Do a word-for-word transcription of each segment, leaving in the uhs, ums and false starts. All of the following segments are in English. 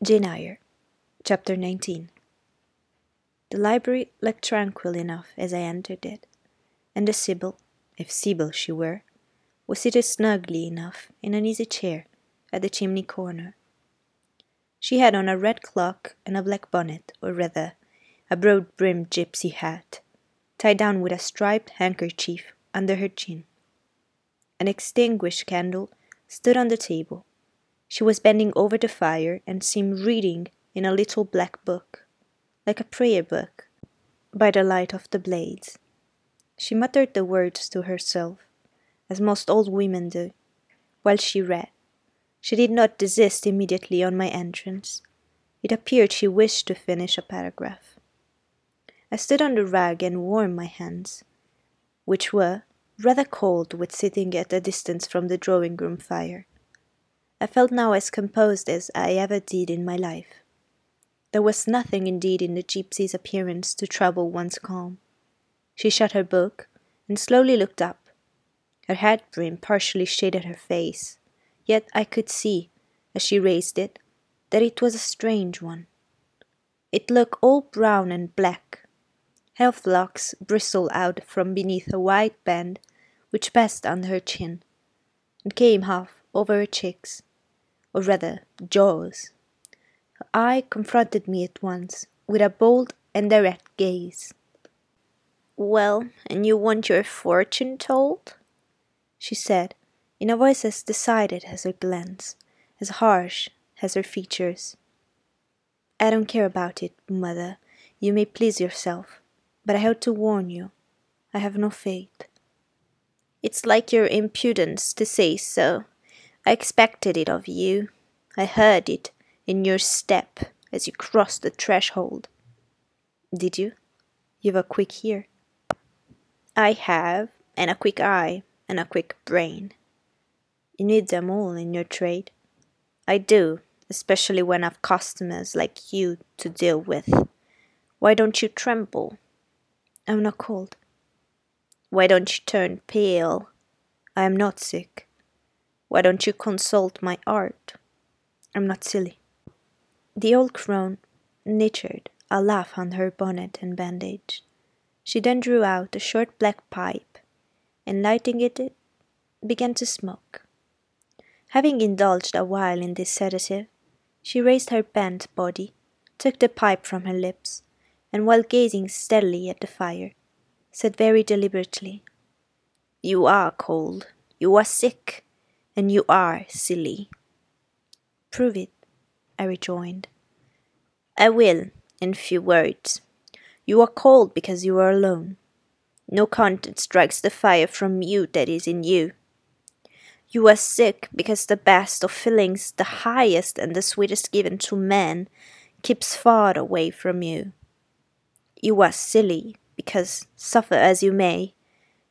Jane Eyre, Chapter nineteen. The library looked tranquil enough as I entered it, and the Sibyl, if Sibyl she were, was seated snugly enough in an easy chair at the chimney corner. She had on a red cloak and a black bonnet, or rather, a broad-brimmed gypsy hat, tied down with a striped handkerchief under her chin. An extinguished candle stood on the table. She was bending over the fire and seemed reading in a little black book, like a prayer book, by the light of the blades. She muttered the words to herself, as most old women do, while she read. She did not desist immediately on my entrance. It appeared she wished to finish a paragraph. I stood on the rug and warmed my hands, which were rather cold with sitting at a distance from the drawing-room fire. I felt now as composed as I ever did in my life. There was nothing indeed in the gypsy's appearance to trouble one's calm. She shut her book and slowly looked up. Her hat brim partially shaded her face, yet I could see, as she raised it, that it was a strange one. It looked all brown and black. Her locks bristled out from beneath a white band which passed under her chin, and came half over her cheeks, or rather jaws. Her eye confronted me at once, with a bold and direct gaze. "Well, and you want your fortune told?" she said, in a voice as decided as her glance, as harsh as her features. "I don't care about it, mother. You may please yourself. But I have to warn you, I have no faith." "It's like your impudence to say so. I expected it of you. I heard it in your step as you crossed the threshold." "Did you? You've a quick ear." "I have, and a quick eye, and a quick brain. You need them all in your trade." "I do, especially when I've customers like you to deal with. Why don't you tremble?" "I'm not cold." "Why don't you turn pale?" "I am not sick." "Why don't you consult my art?" "I'm not silly." The old crone knitted a laugh under her bonnet and bandage. She then drew out a short black pipe, and lighting it, began to smoke. Having indulged a while in this sedative, she raised her bent body, took the pipe from her lips, and while gazing steadily at the fire, said very deliberately, "You are cold, you are sick, and you are silly." "Prove it," I rejoined. "I will, in few words. You are cold because you are alone. No content strikes the fire from you that is in you. You are sick because the best of feelings, the highest and the sweetest given to man, keeps far away from you. You are silly, because, suffer as you may,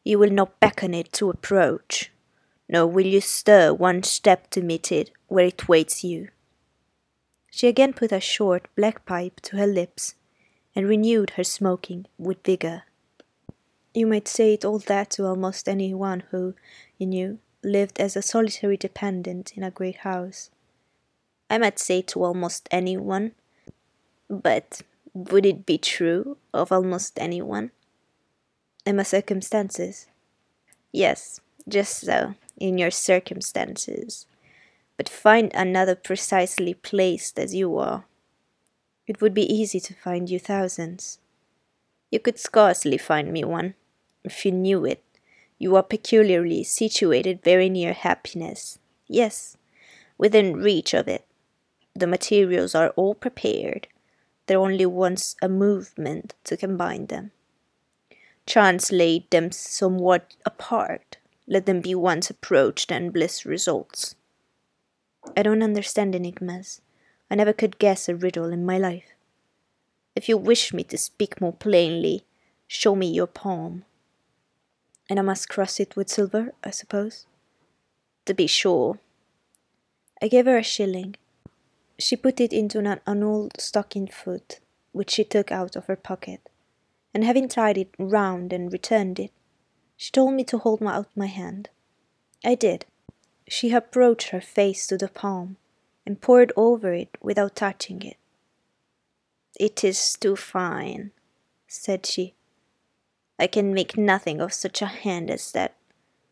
you will not beckon it to approach, nor will you stir one step to meet it where it waits you." She again put a short black pipe to her lips, and renewed her smoking with vigour. You might say it all that to almost any one who, you knew, lived as a solitary dependent in a great house. I might say to almost any one, but would it be true of almost anyone? "In my circumstances." "Yes, just so, in your circumstances. But find another precisely placed as you are." "It would be easy to find you thousands." "You could scarcely find me one, if you knew it. You are peculiarly situated very near happiness. Yes, within reach of it. The materials are all prepared. There only wants a movement to combine them. Chance laid them somewhat apart. Let them be once approached and bliss results." "I don't understand enigmas. I never could guess a riddle in my life." "If you wish me to speak more plainly, show me your palm." "And I must cross it with silver, I suppose?" "To be sure." I gave her a shilling. She put it into an, an old stocking foot, which she took out of her pocket, and having tied it round and returned it, she told me to hold out my hand. I did. She approached her face to the palm, and poured over it without touching it. "It is too fine," said she. "I can make nothing of such a hand as that,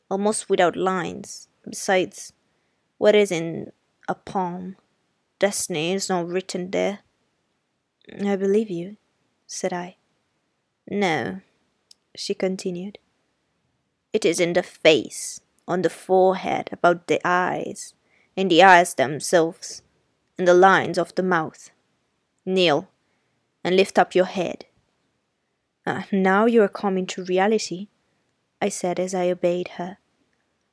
almost without lines. Besides, what is in a palm? Destiny is not written there." "I believe you," said I. "No," she continued. "It is in the face, on the forehead, about the eyes, in the eyes themselves, in the lines of the mouth. Kneel, and lift up your head." Uh, now you are coming to reality," I said as I obeyed her.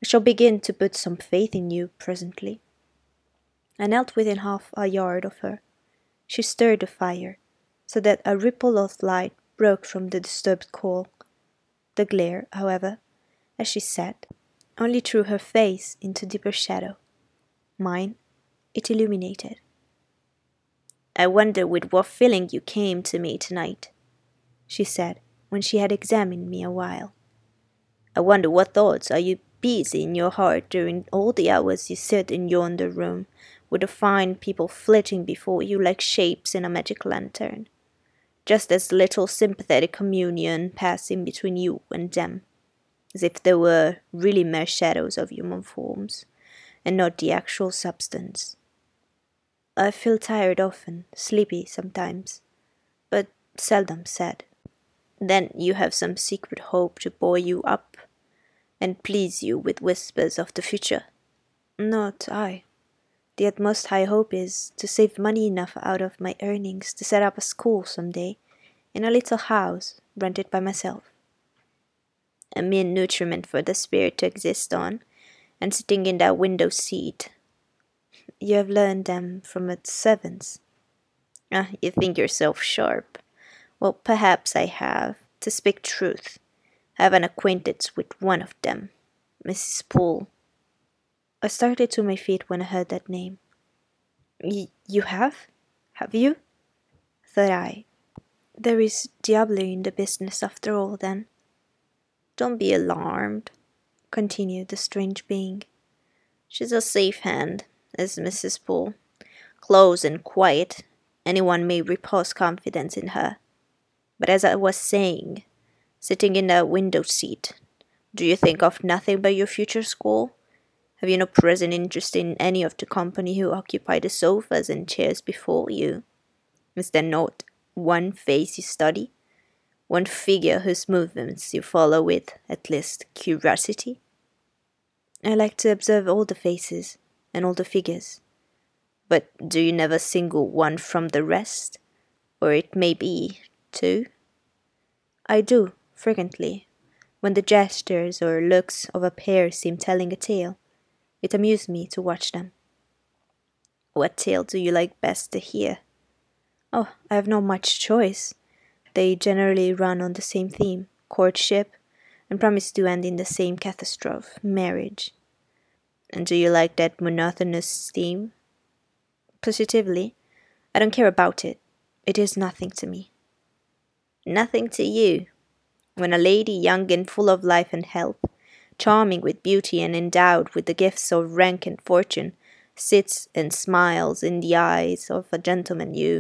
"I shall begin to put some faith in you presently." I knelt within half a yard of her. She stirred the fire, so that a ripple of light broke from the disturbed coal. The glare, however, as she sat, only threw her face into deeper shadow. Mine it illuminated. "I wonder with what feeling you came to me tonight," she said, when she had examined me a while. "I wonder what thoughts are you busy in your heart during all the hours you sit in yonder room, with the fine people flitting before you like shapes in a magic lantern. Just as little sympathetic communion passing between you and them, as if they were really mere shadows of human forms, and not the actual substance. I feel tired often, sleepy sometimes, but seldom sad. Then you have some secret hope to buoy you up, and please you with whispers of the future." "Not I. The utmost high hope is to save money enough out of my earnings to set up a school some day, in a little house rented by myself." "A mere nutriment for the spirit to exist on, and sitting in that window seat." "You have learned them from its servants." "Ah, you think yourself sharp. Well, perhaps I have, to speak truth. I have an acquaintance with one of them, Missus Poole." I started to my feet when I heard that name. Y- you have? Have you? Thought I. There is diablerie in the business after all, then. "Don't be alarmed," continued the strange being. "She's a safe hand, is Missus Poole. Close and quiet, anyone may repose confidence in her. But as I was saying, sitting in a window seat, do you think of nothing but your future school? Have you no present interest in any of the company who occupy the sofas and chairs before you? Is there not one face you study? One figure whose movements you follow with, at least, curiosity?" "I like to observe all the faces and all the figures." "But do you never single one from the rest? Or it may be, too?" "I do, frequently, when the gestures or looks of a pair seem telling a tale. It amused me to watch them." "What tale do you like best to hear?" "Oh, I have not much choice. They generally run on the same theme, courtship, and promise to end in the same catastrophe, marriage." "And do you like that monotonous theme?" "Positively. I don't care about it. It is nothing to me." "Nothing to you? When a lady young and full of life and health, charming with beauty and endowed with the gifts of rank and fortune, sits and smiles in the eyes of a gentleman you...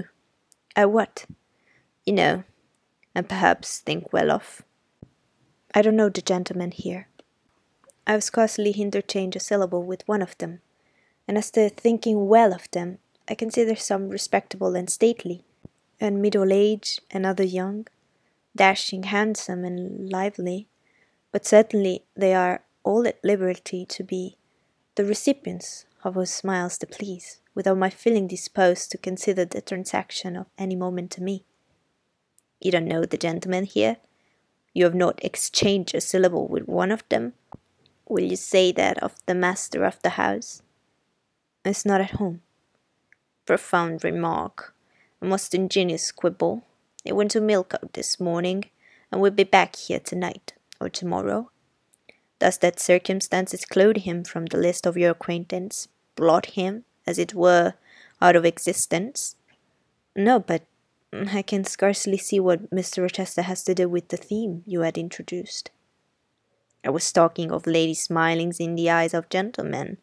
I what? You know, and perhaps think well of." "I don't know the gentleman here. I have scarcely interchanged a syllable with one of them, and as to thinking well of them, I consider some respectable and stately, and middle-aged, and other young, dashing, handsome, and lively, but certainly they are all at liberty to be the recipients of whose smiles they please, without my feeling disposed to consider the transaction of any moment to me." "You don't know the gentleman here? You have not exchanged a syllable with one of them? Will you say that of the master of the house?" "It's not at home." "Profound remark. A most ingenious quibble. They went to Millcote this morning, and will be back here tonight, or tomorrow. Does that circumstance exclude him from the list of your acquaintance, blot him, as it were, out of existence?" "No, but I can scarcely see what Mister Rochester has to do with the theme you had introduced." "I was talking of ladies' smilings in the eyes of gentlemen,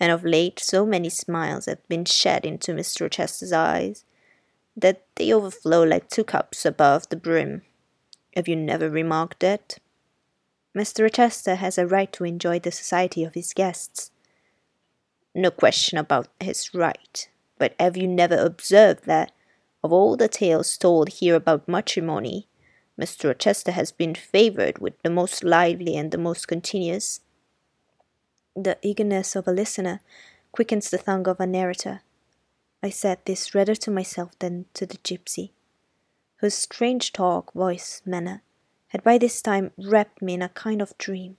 and of late so many smiles have been shed into Mister Rochester's eyes that they overflow like two cups above the brim. Have you never remarked that? Mister Rochester has a right to enjoy the society of his guests. No question about his right, but have you never observed that, of all the tales told here about matrimony, Mister Rochester has been favoured with the most lively and the most continuous? The eagerness of a listener quickens the tongue of a narrator. I said this rather to myself than to the gypsy, whose strange talk, voice, manner, had by this time wrapped me in a kind of dream.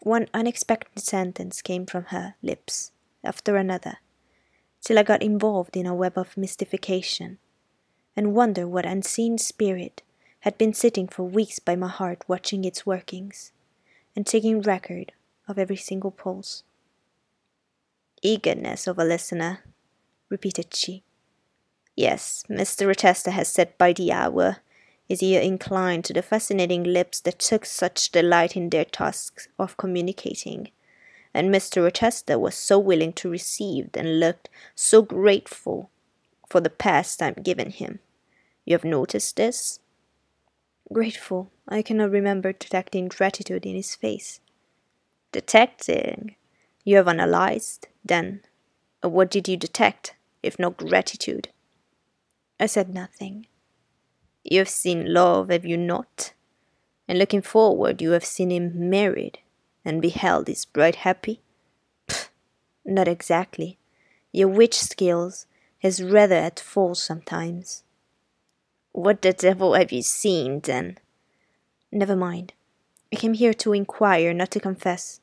One unexpected sentence came from her lips after another, till I got involved in a web of mystification, and wonder what unseen spirit had been sitting for weeks by my heart watching its workings, and taking record of every single pulse. Eagerness of a listener, repeated she. Yes, Mister Rochester has sat by the hour, his ear inclined to the fascinating lips that took such delight in their tasks of communicating, and Mister Rochester was so willing to receive and looked so grateful for the pastime given him. You have noticed this? Grateful, I cannot remember detecting gratitude in his face. Detecting? You have analysed, then? What did you detect, if not gratitude? I said nothing. You have seen love, have you not? And looking forward, you have seen him married, and beheld his bride happy? Pfft, not exactly. Your witch skills is rather at fault sometimes. What the devil have you seen, then? Never mind. I came here to inquire, not to confess.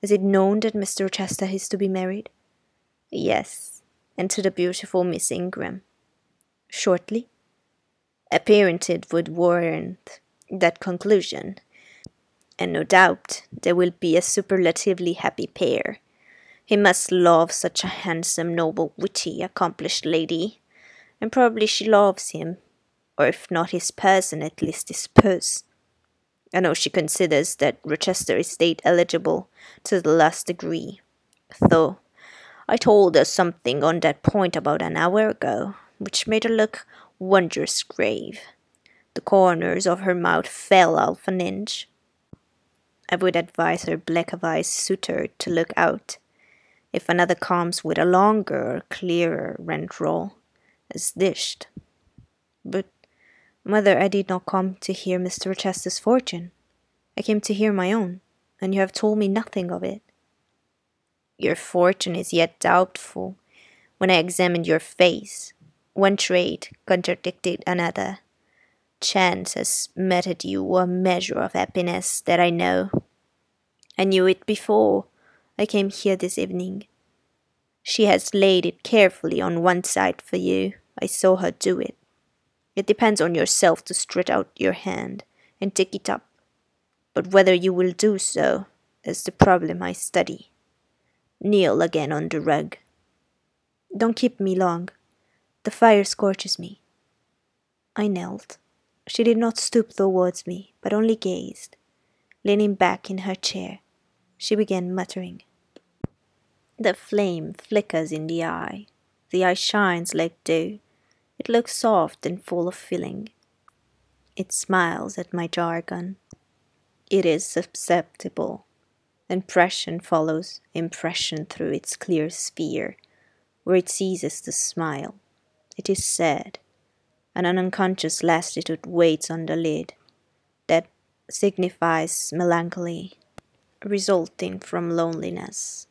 Is it known that Mister Rochester is to be married? Yes, and to the beautiful Miss Ingram. Shortly? Appearances would warrant that conclusion, and no doubt there will be a superlatively happy pair. He must love such a handsome, noble, witty, accomplished lady, and probably she loves him, or if not his person, at least his purse. I know she considers that Rochester estate eligible to the last degree, though I told her something on that point about an hour ago, which made her look wondrous grave. The corners of her mouth fell half an inch. I would advise her black-avised suitor to look out, if another comes with a longer or clearer rent roll, as dished. But, mother, I did not come to hear Mister Rochester's fortune. I came to hear my own, and you have told me nothing of it. Your fortune is yet doubtful. When I examined your face, one trait contradicted another. Chance has meted you a measure of happiness that I know. I knew it before I came here this evening. She has laid it carefully on one side for you. I saw her do it. It depends on yourself to stretch out your hand and take it up. But whether you will do so is the problem I study. Kneel again on the rug. Don't keep me long. The fire scorches me. I knelt. She did not stoop towards me, but only gazed. Leaning back in her chair, she began muttering. The flame flickers in the eye. The eye shines like dew. It looks soft and full of feeling. It smiles at my jargon. It is susceptible. Impression follows impression through its clear sphere, where it ceases to smile. It is sad, and an unconscious lassitude waits on the lid, that signifies melancholy, resulting from loneliness.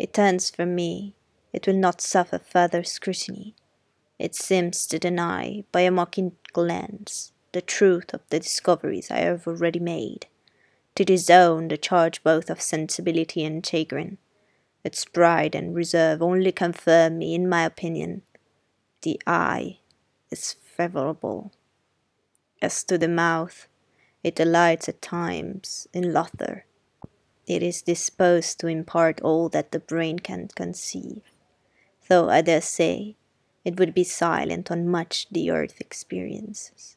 It turns from me, it will not suffer further scrutiny. It seems to deny, by a mocking glance, the truth of the discoveries I have already made, to disown the charge both of sensibility and chagrin. Its pride and reserve only confirm me in my opinion. The eye is favourable. As to the mouth, it delights at times in laughter. It is disposed to impart all that the brain can conceive, though I dare say it would be silent on much the earth experiences.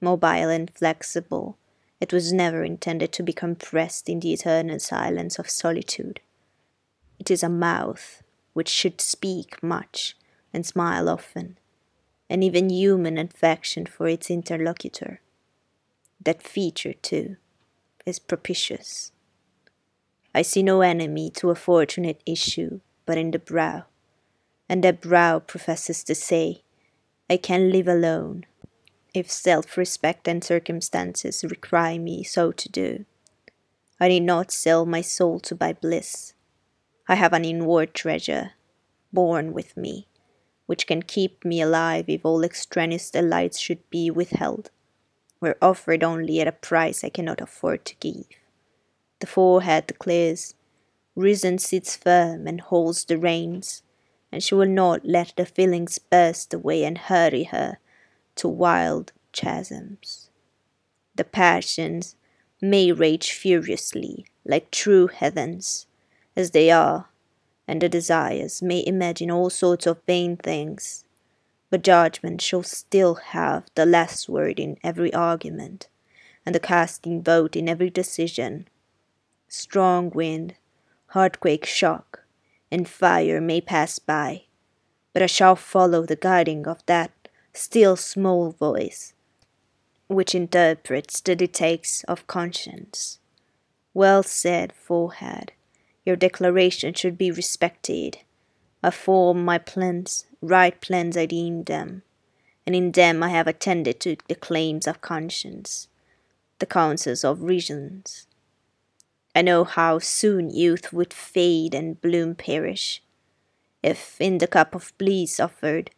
Mobile and flexible, it was never intended to be compressed in the eternal silence of solitude. It is a mouth which should speak much and smile often, and even human affection for its interlocutor. That feature, too, is propitious. I see no enemy to a fortunate issue but in the brow, and that brow professes to say, I can live alone, if self-respect and circumstances require me so to do. I need not sell my soul to buy bliss. I have an inward treasure, born with me, which can keep me alive if all extraneous delights should be withheld, were offered only at a price I cannot afford to give. The forehead declares, reason sits firm and holds the reins, and she will not let the feelings burst away and hurry her to wild chasms. The passions may rage furiously, like true heathens, as they are, and the desires may imagine all sorts of vain things, but judgment shall still have the last word in every argument, and the casting vote in every decision. Strong wind, earthquake, shock, and fire may pass by, but I shall follow the guiding of that still small voice, which interprets the dictates of conscience. Well said, forehead. Your declaration should be respected. I form my plans, right plans I deem them, and in them I have attended to the claims of conscience, the counsels of reasons. I know how soon youth would fade and bloom perish, if in the cup of bliss offered,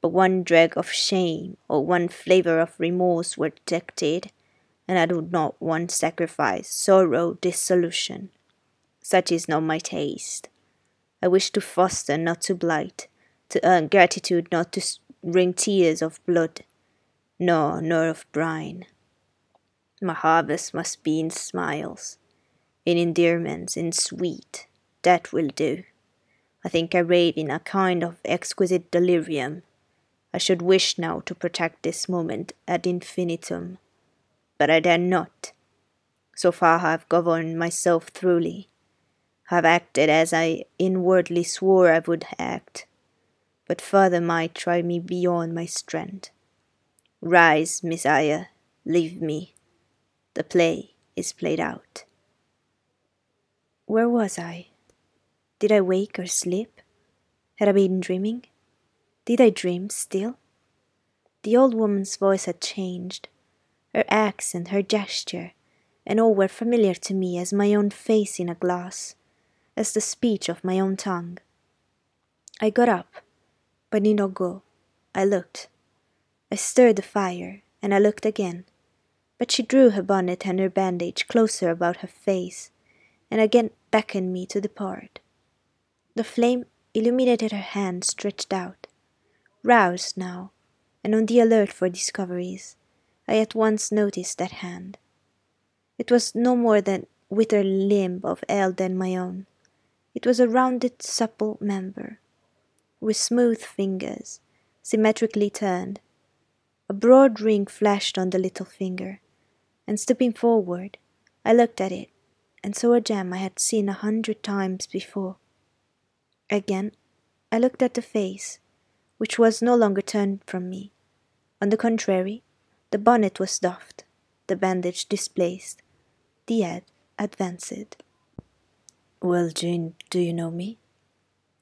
but one dreg of shame or one flavour of remorse were detected, and I do not want sacrifice, sorrow, dissolution. Such is not my taste. I wish to foster, not to blight, to earn gratitude, not to wring tears of blood, no, nor of brine. My harvest must be in smiles, in endearments, in sweet. That will do. I think I rave in a kind of exquisite delirium. I should wish now to protect this moment ad infinitum, but I dare not. So far I have governed myself thoroughly. I have acted as I inwardly swore I would act, but further might try me beyond my strength. Rise, Messiah, leave me. The play is played out. Where was I? Did I wake or sleep? Had I been dreaming? Did I dream still? The old woman's voice had changed, her accent, her gesture, and all were familiar to me as my own face in a glass, as the speech of my own tongue. I got up, but did not go. I looked. I stirred the fire, and I looked again, but she drew her bonnet and her bandage closer about her face, and again beckoned me to depart. The flame illuminated her hand stretched out. Roused now, and on the alert for discoveries, I at once noticed that hand. It was no more than withered limb of eld than my own. It was a rounded, supple member, with smooth fingers, symmetrically turned. A broad ring flashed on the little finger, and stooping forward, I looked at it, and saw a gem I had seen a hundred times before. Again, I looked at the face, which was no longer turned from me. On the contrary, the bonnet was doffed, the bandage displaced, the head advanced. "Well, Jane, do you know me?"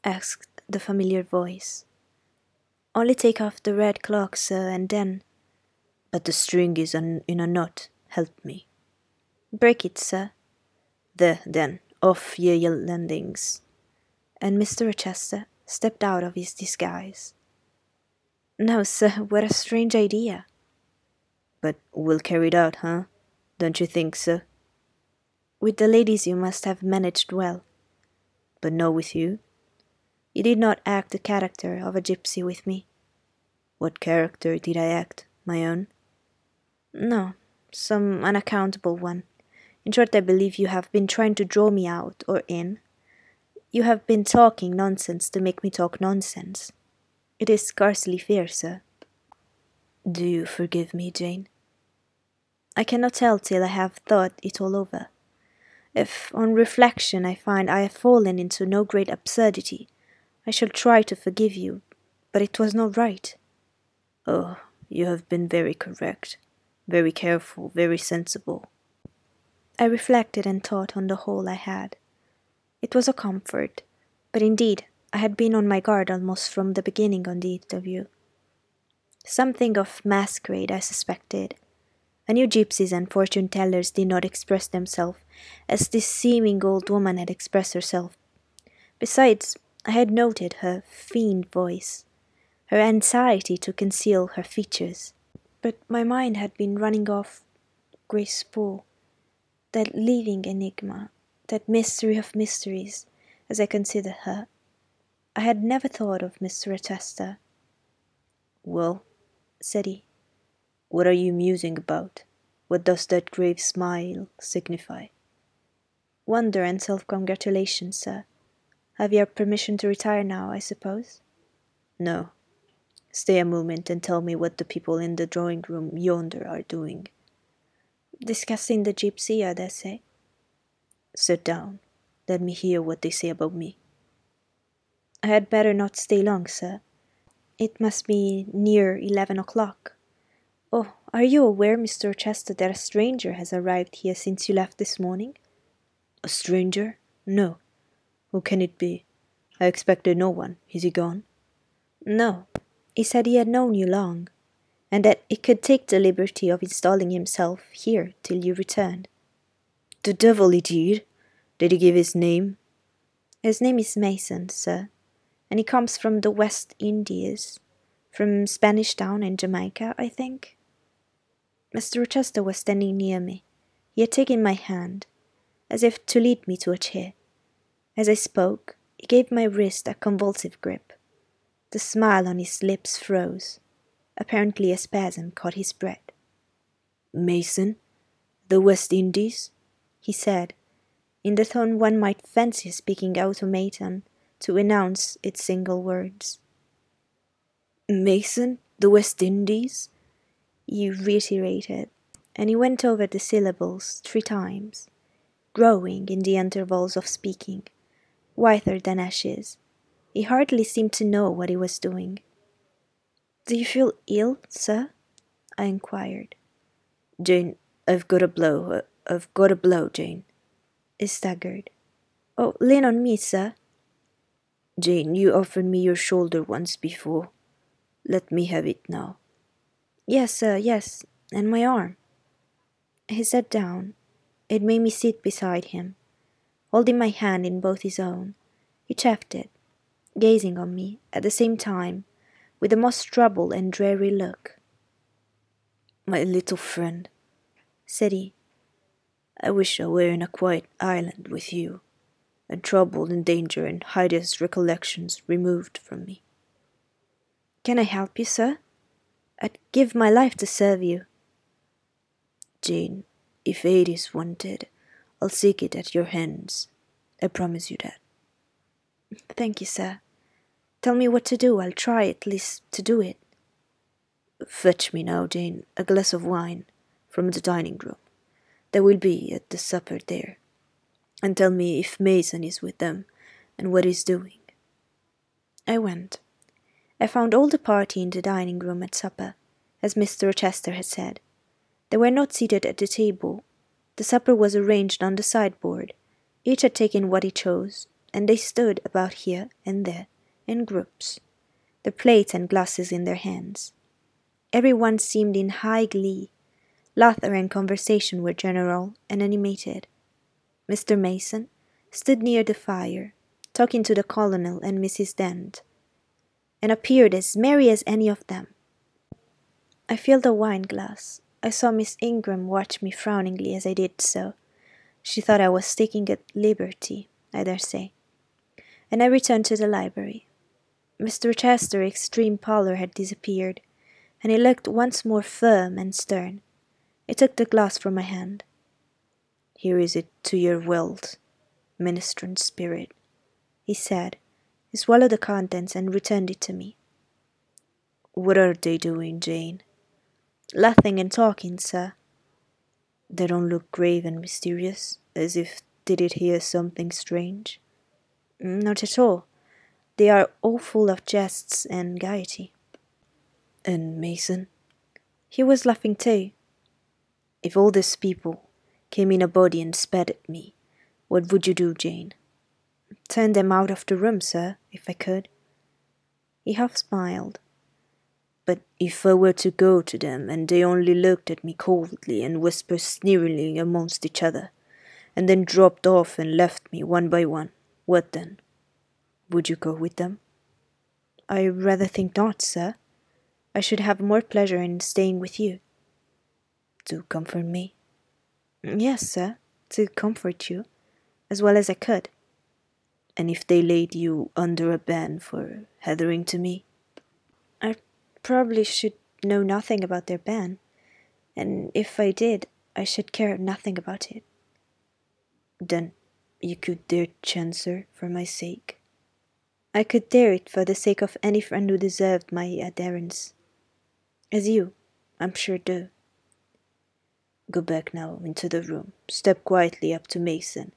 asked the familiar voice. "Only take off the red cloak, sir, and then—" "But the string is un- in a knot. Help me." "Break it, sir." "There, then, off ye landings." And Mister Rochester stepped out of his disguise. "Now, sir, what a strange idea." "But we'll carry it out, huh? Don't you think so?" "With the ladies you must have managed well." "But not with you?" "You did not act the character of a gypsy with me." "What character did I act? My own?" "No, some unaccountable one. In short, I believe you have been trying to draw me out or in. You have been talking nonsense to make me talk nonsense. It is scarcely fair, sir." "Do you forgive me, Jane?" "I cannot tell till I have thought it all over. If, on reflection, I find I have fallen into no great absurdity, I shall try to forgive you, but it was not right." "Oh, you have been very correct, very careful, very sensible." I reflected and thought on the whole I had. It was a comfort, but indeed I had been on my guard almost from the beginning on the interview. Something of masquerade I suspected. I knew gypsies and fortune-tellers did not express themselves as this seeming old woman had expressed herself. Besides, I had noted her feigned voice, her anxiety to conceal her features. But my mind had been running off Grace Poole, that living enigma, that mystery of mysteries, as I considered her. I had never thought of Mister Rochester. "Well," said he, "what are you musing about? What does that grave smile signify?" "Wonder and self-congratulation, sir. Have your permission to retire now, I suppose?" "No. Stay a moment and tell me what the people in the drawing-room yonder are doing." "Discussing the gypsy, I dare say." "Sit down. Let me hear what they say about me." "I had better not stay long, sir. It must be near eleven o'clock. Oh, are you aware, Mister Rochester, that a stranger has arrived here since you left this morning?" "A stranger? No. Who can it be? I expected no one. Is he gone?" "No. He said he had known you long, and that he could take the liberty of installing himself here till you returned." "The devil he did! Did he give his name?" "His name is Mason, sir, and he comes from the West Indies, from Spanish Town in Jamaica, I think." Mister Rochester was standing near me. He had taken my hand, as if to lead me to a chair. As I spoke, he gave my wrist a convulsive grip. The smile on his lips froze. Apparently a spasm caught his breath. "Mason? The West Indies?" he said, in the tone one might fancy speaking automaton to announce its single words. "Mason? The West Indies?" he reiterated, and he went over the syllables three times, growing in the intervals of speaking, whiter than ashes. He hardly seemed to know what he was doing. "Do you feel ill, sir?" I inquired. "Jane, I've got a blow. I've got a blow, Jane." He staggered. "Oh, lean on me, sir." "Jane, you offered me your shoulder once before. Let me have it now." "Yes, sir, yes, and my arm." He sat down. It made me sit beside him. Holding my hand in both his own, he chafed, gazing on me, at the same time, with the most troubled and dreary look. "My little friend," said he, "I wish I were in a quiet island with you, and trouble and danger and hideous recollections removed from me." "Can I help you, sir? I'd give my life to serve you." "Jane, if aid is wanted, I'll seek it at your hands. I promise you that." "Thank you, sir. Tell me what to do. I'll try at least to do it." "Fetch me now, Jane, a glass of wine from the dining room. There will be at the supper there. And tell me if Mason is with them and what he's doing." I went. I found all the party in the dining-room at supper, as Mister Rochester had said. They were not seated at the table. The supper was arranged on the sideboard. Each had taken what he chose, and they stood about here and there, in groups, their plates and glasses in their hands. Everyone seemed in high glee. Laughter and conversation were general and animated. Mister Mason stood near the fire, talking to the Colonel and Missus Dent, and appeared as merry as any of them. I filled a wine-glass. I saw Miss Ingram watch me frowningly as I did so. She thought I was taking a liberty, I dare say. And I returned to the library. Mister Rochester's extreme pallor had disappeared, and he looked once more firm and stern. He took the glass from my hand. "Here is it to your wealth, ministrant spirit," he said. He swallowed the contents and returned it to me. "What are they doing, Jane?" "Laughing and talking, sir." "They don't look grave and mysterious, as if Did it hear something strange? Not at all. They are all full of jests and gaiety. And Mason? He was laughing too. If all these people came in a body and spat at me, what would you do, Jane? Turn them out of the room, sir, if I could. He half smiled. But if I were to go to them and they only looked at me coldly and whispered sneeringly amongst each other, and then dropped off and left me one by one, what then? Would you go with them? I rather think not, sir. I should have more pleasure in staying with you. To comfort me? Yes, sir, to comfort you, as well as I could. And if they laid you under a ban for heathering to me? I probably should know nothing about their ban, and if I did, I should care nothing about it. Then you could dare Chancer for my sake? I could dare it for the sake of any friend who deserved my adherence, as you, I'm sure, do. Go back now into the room, step quietly up to Mason,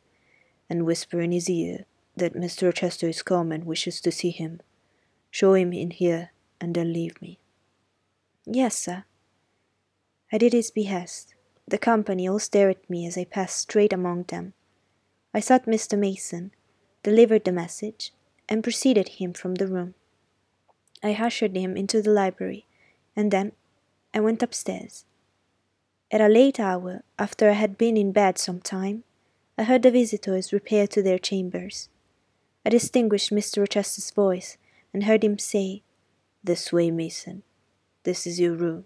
and whisper in his ear that Mister Rochester is come and wishes to see him. Show him in here, and then leave me. Yes, sir. I did his behest. The company all stared at me as I passed straight among them. I sought Mister Mason, delivered the message, and preceded him from the room. I ushered him into the library, and then I went upstairs. At a late hour, after I had been in bed some time, I heard the visitors repair to their chambers. I distinguished Mister Rochester's voice, and heard him say, "This way, Mason. This is your room."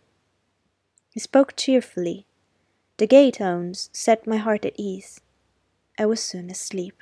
He spoke cheerfully. The gay tones set my heart at ease. I was soon asleep.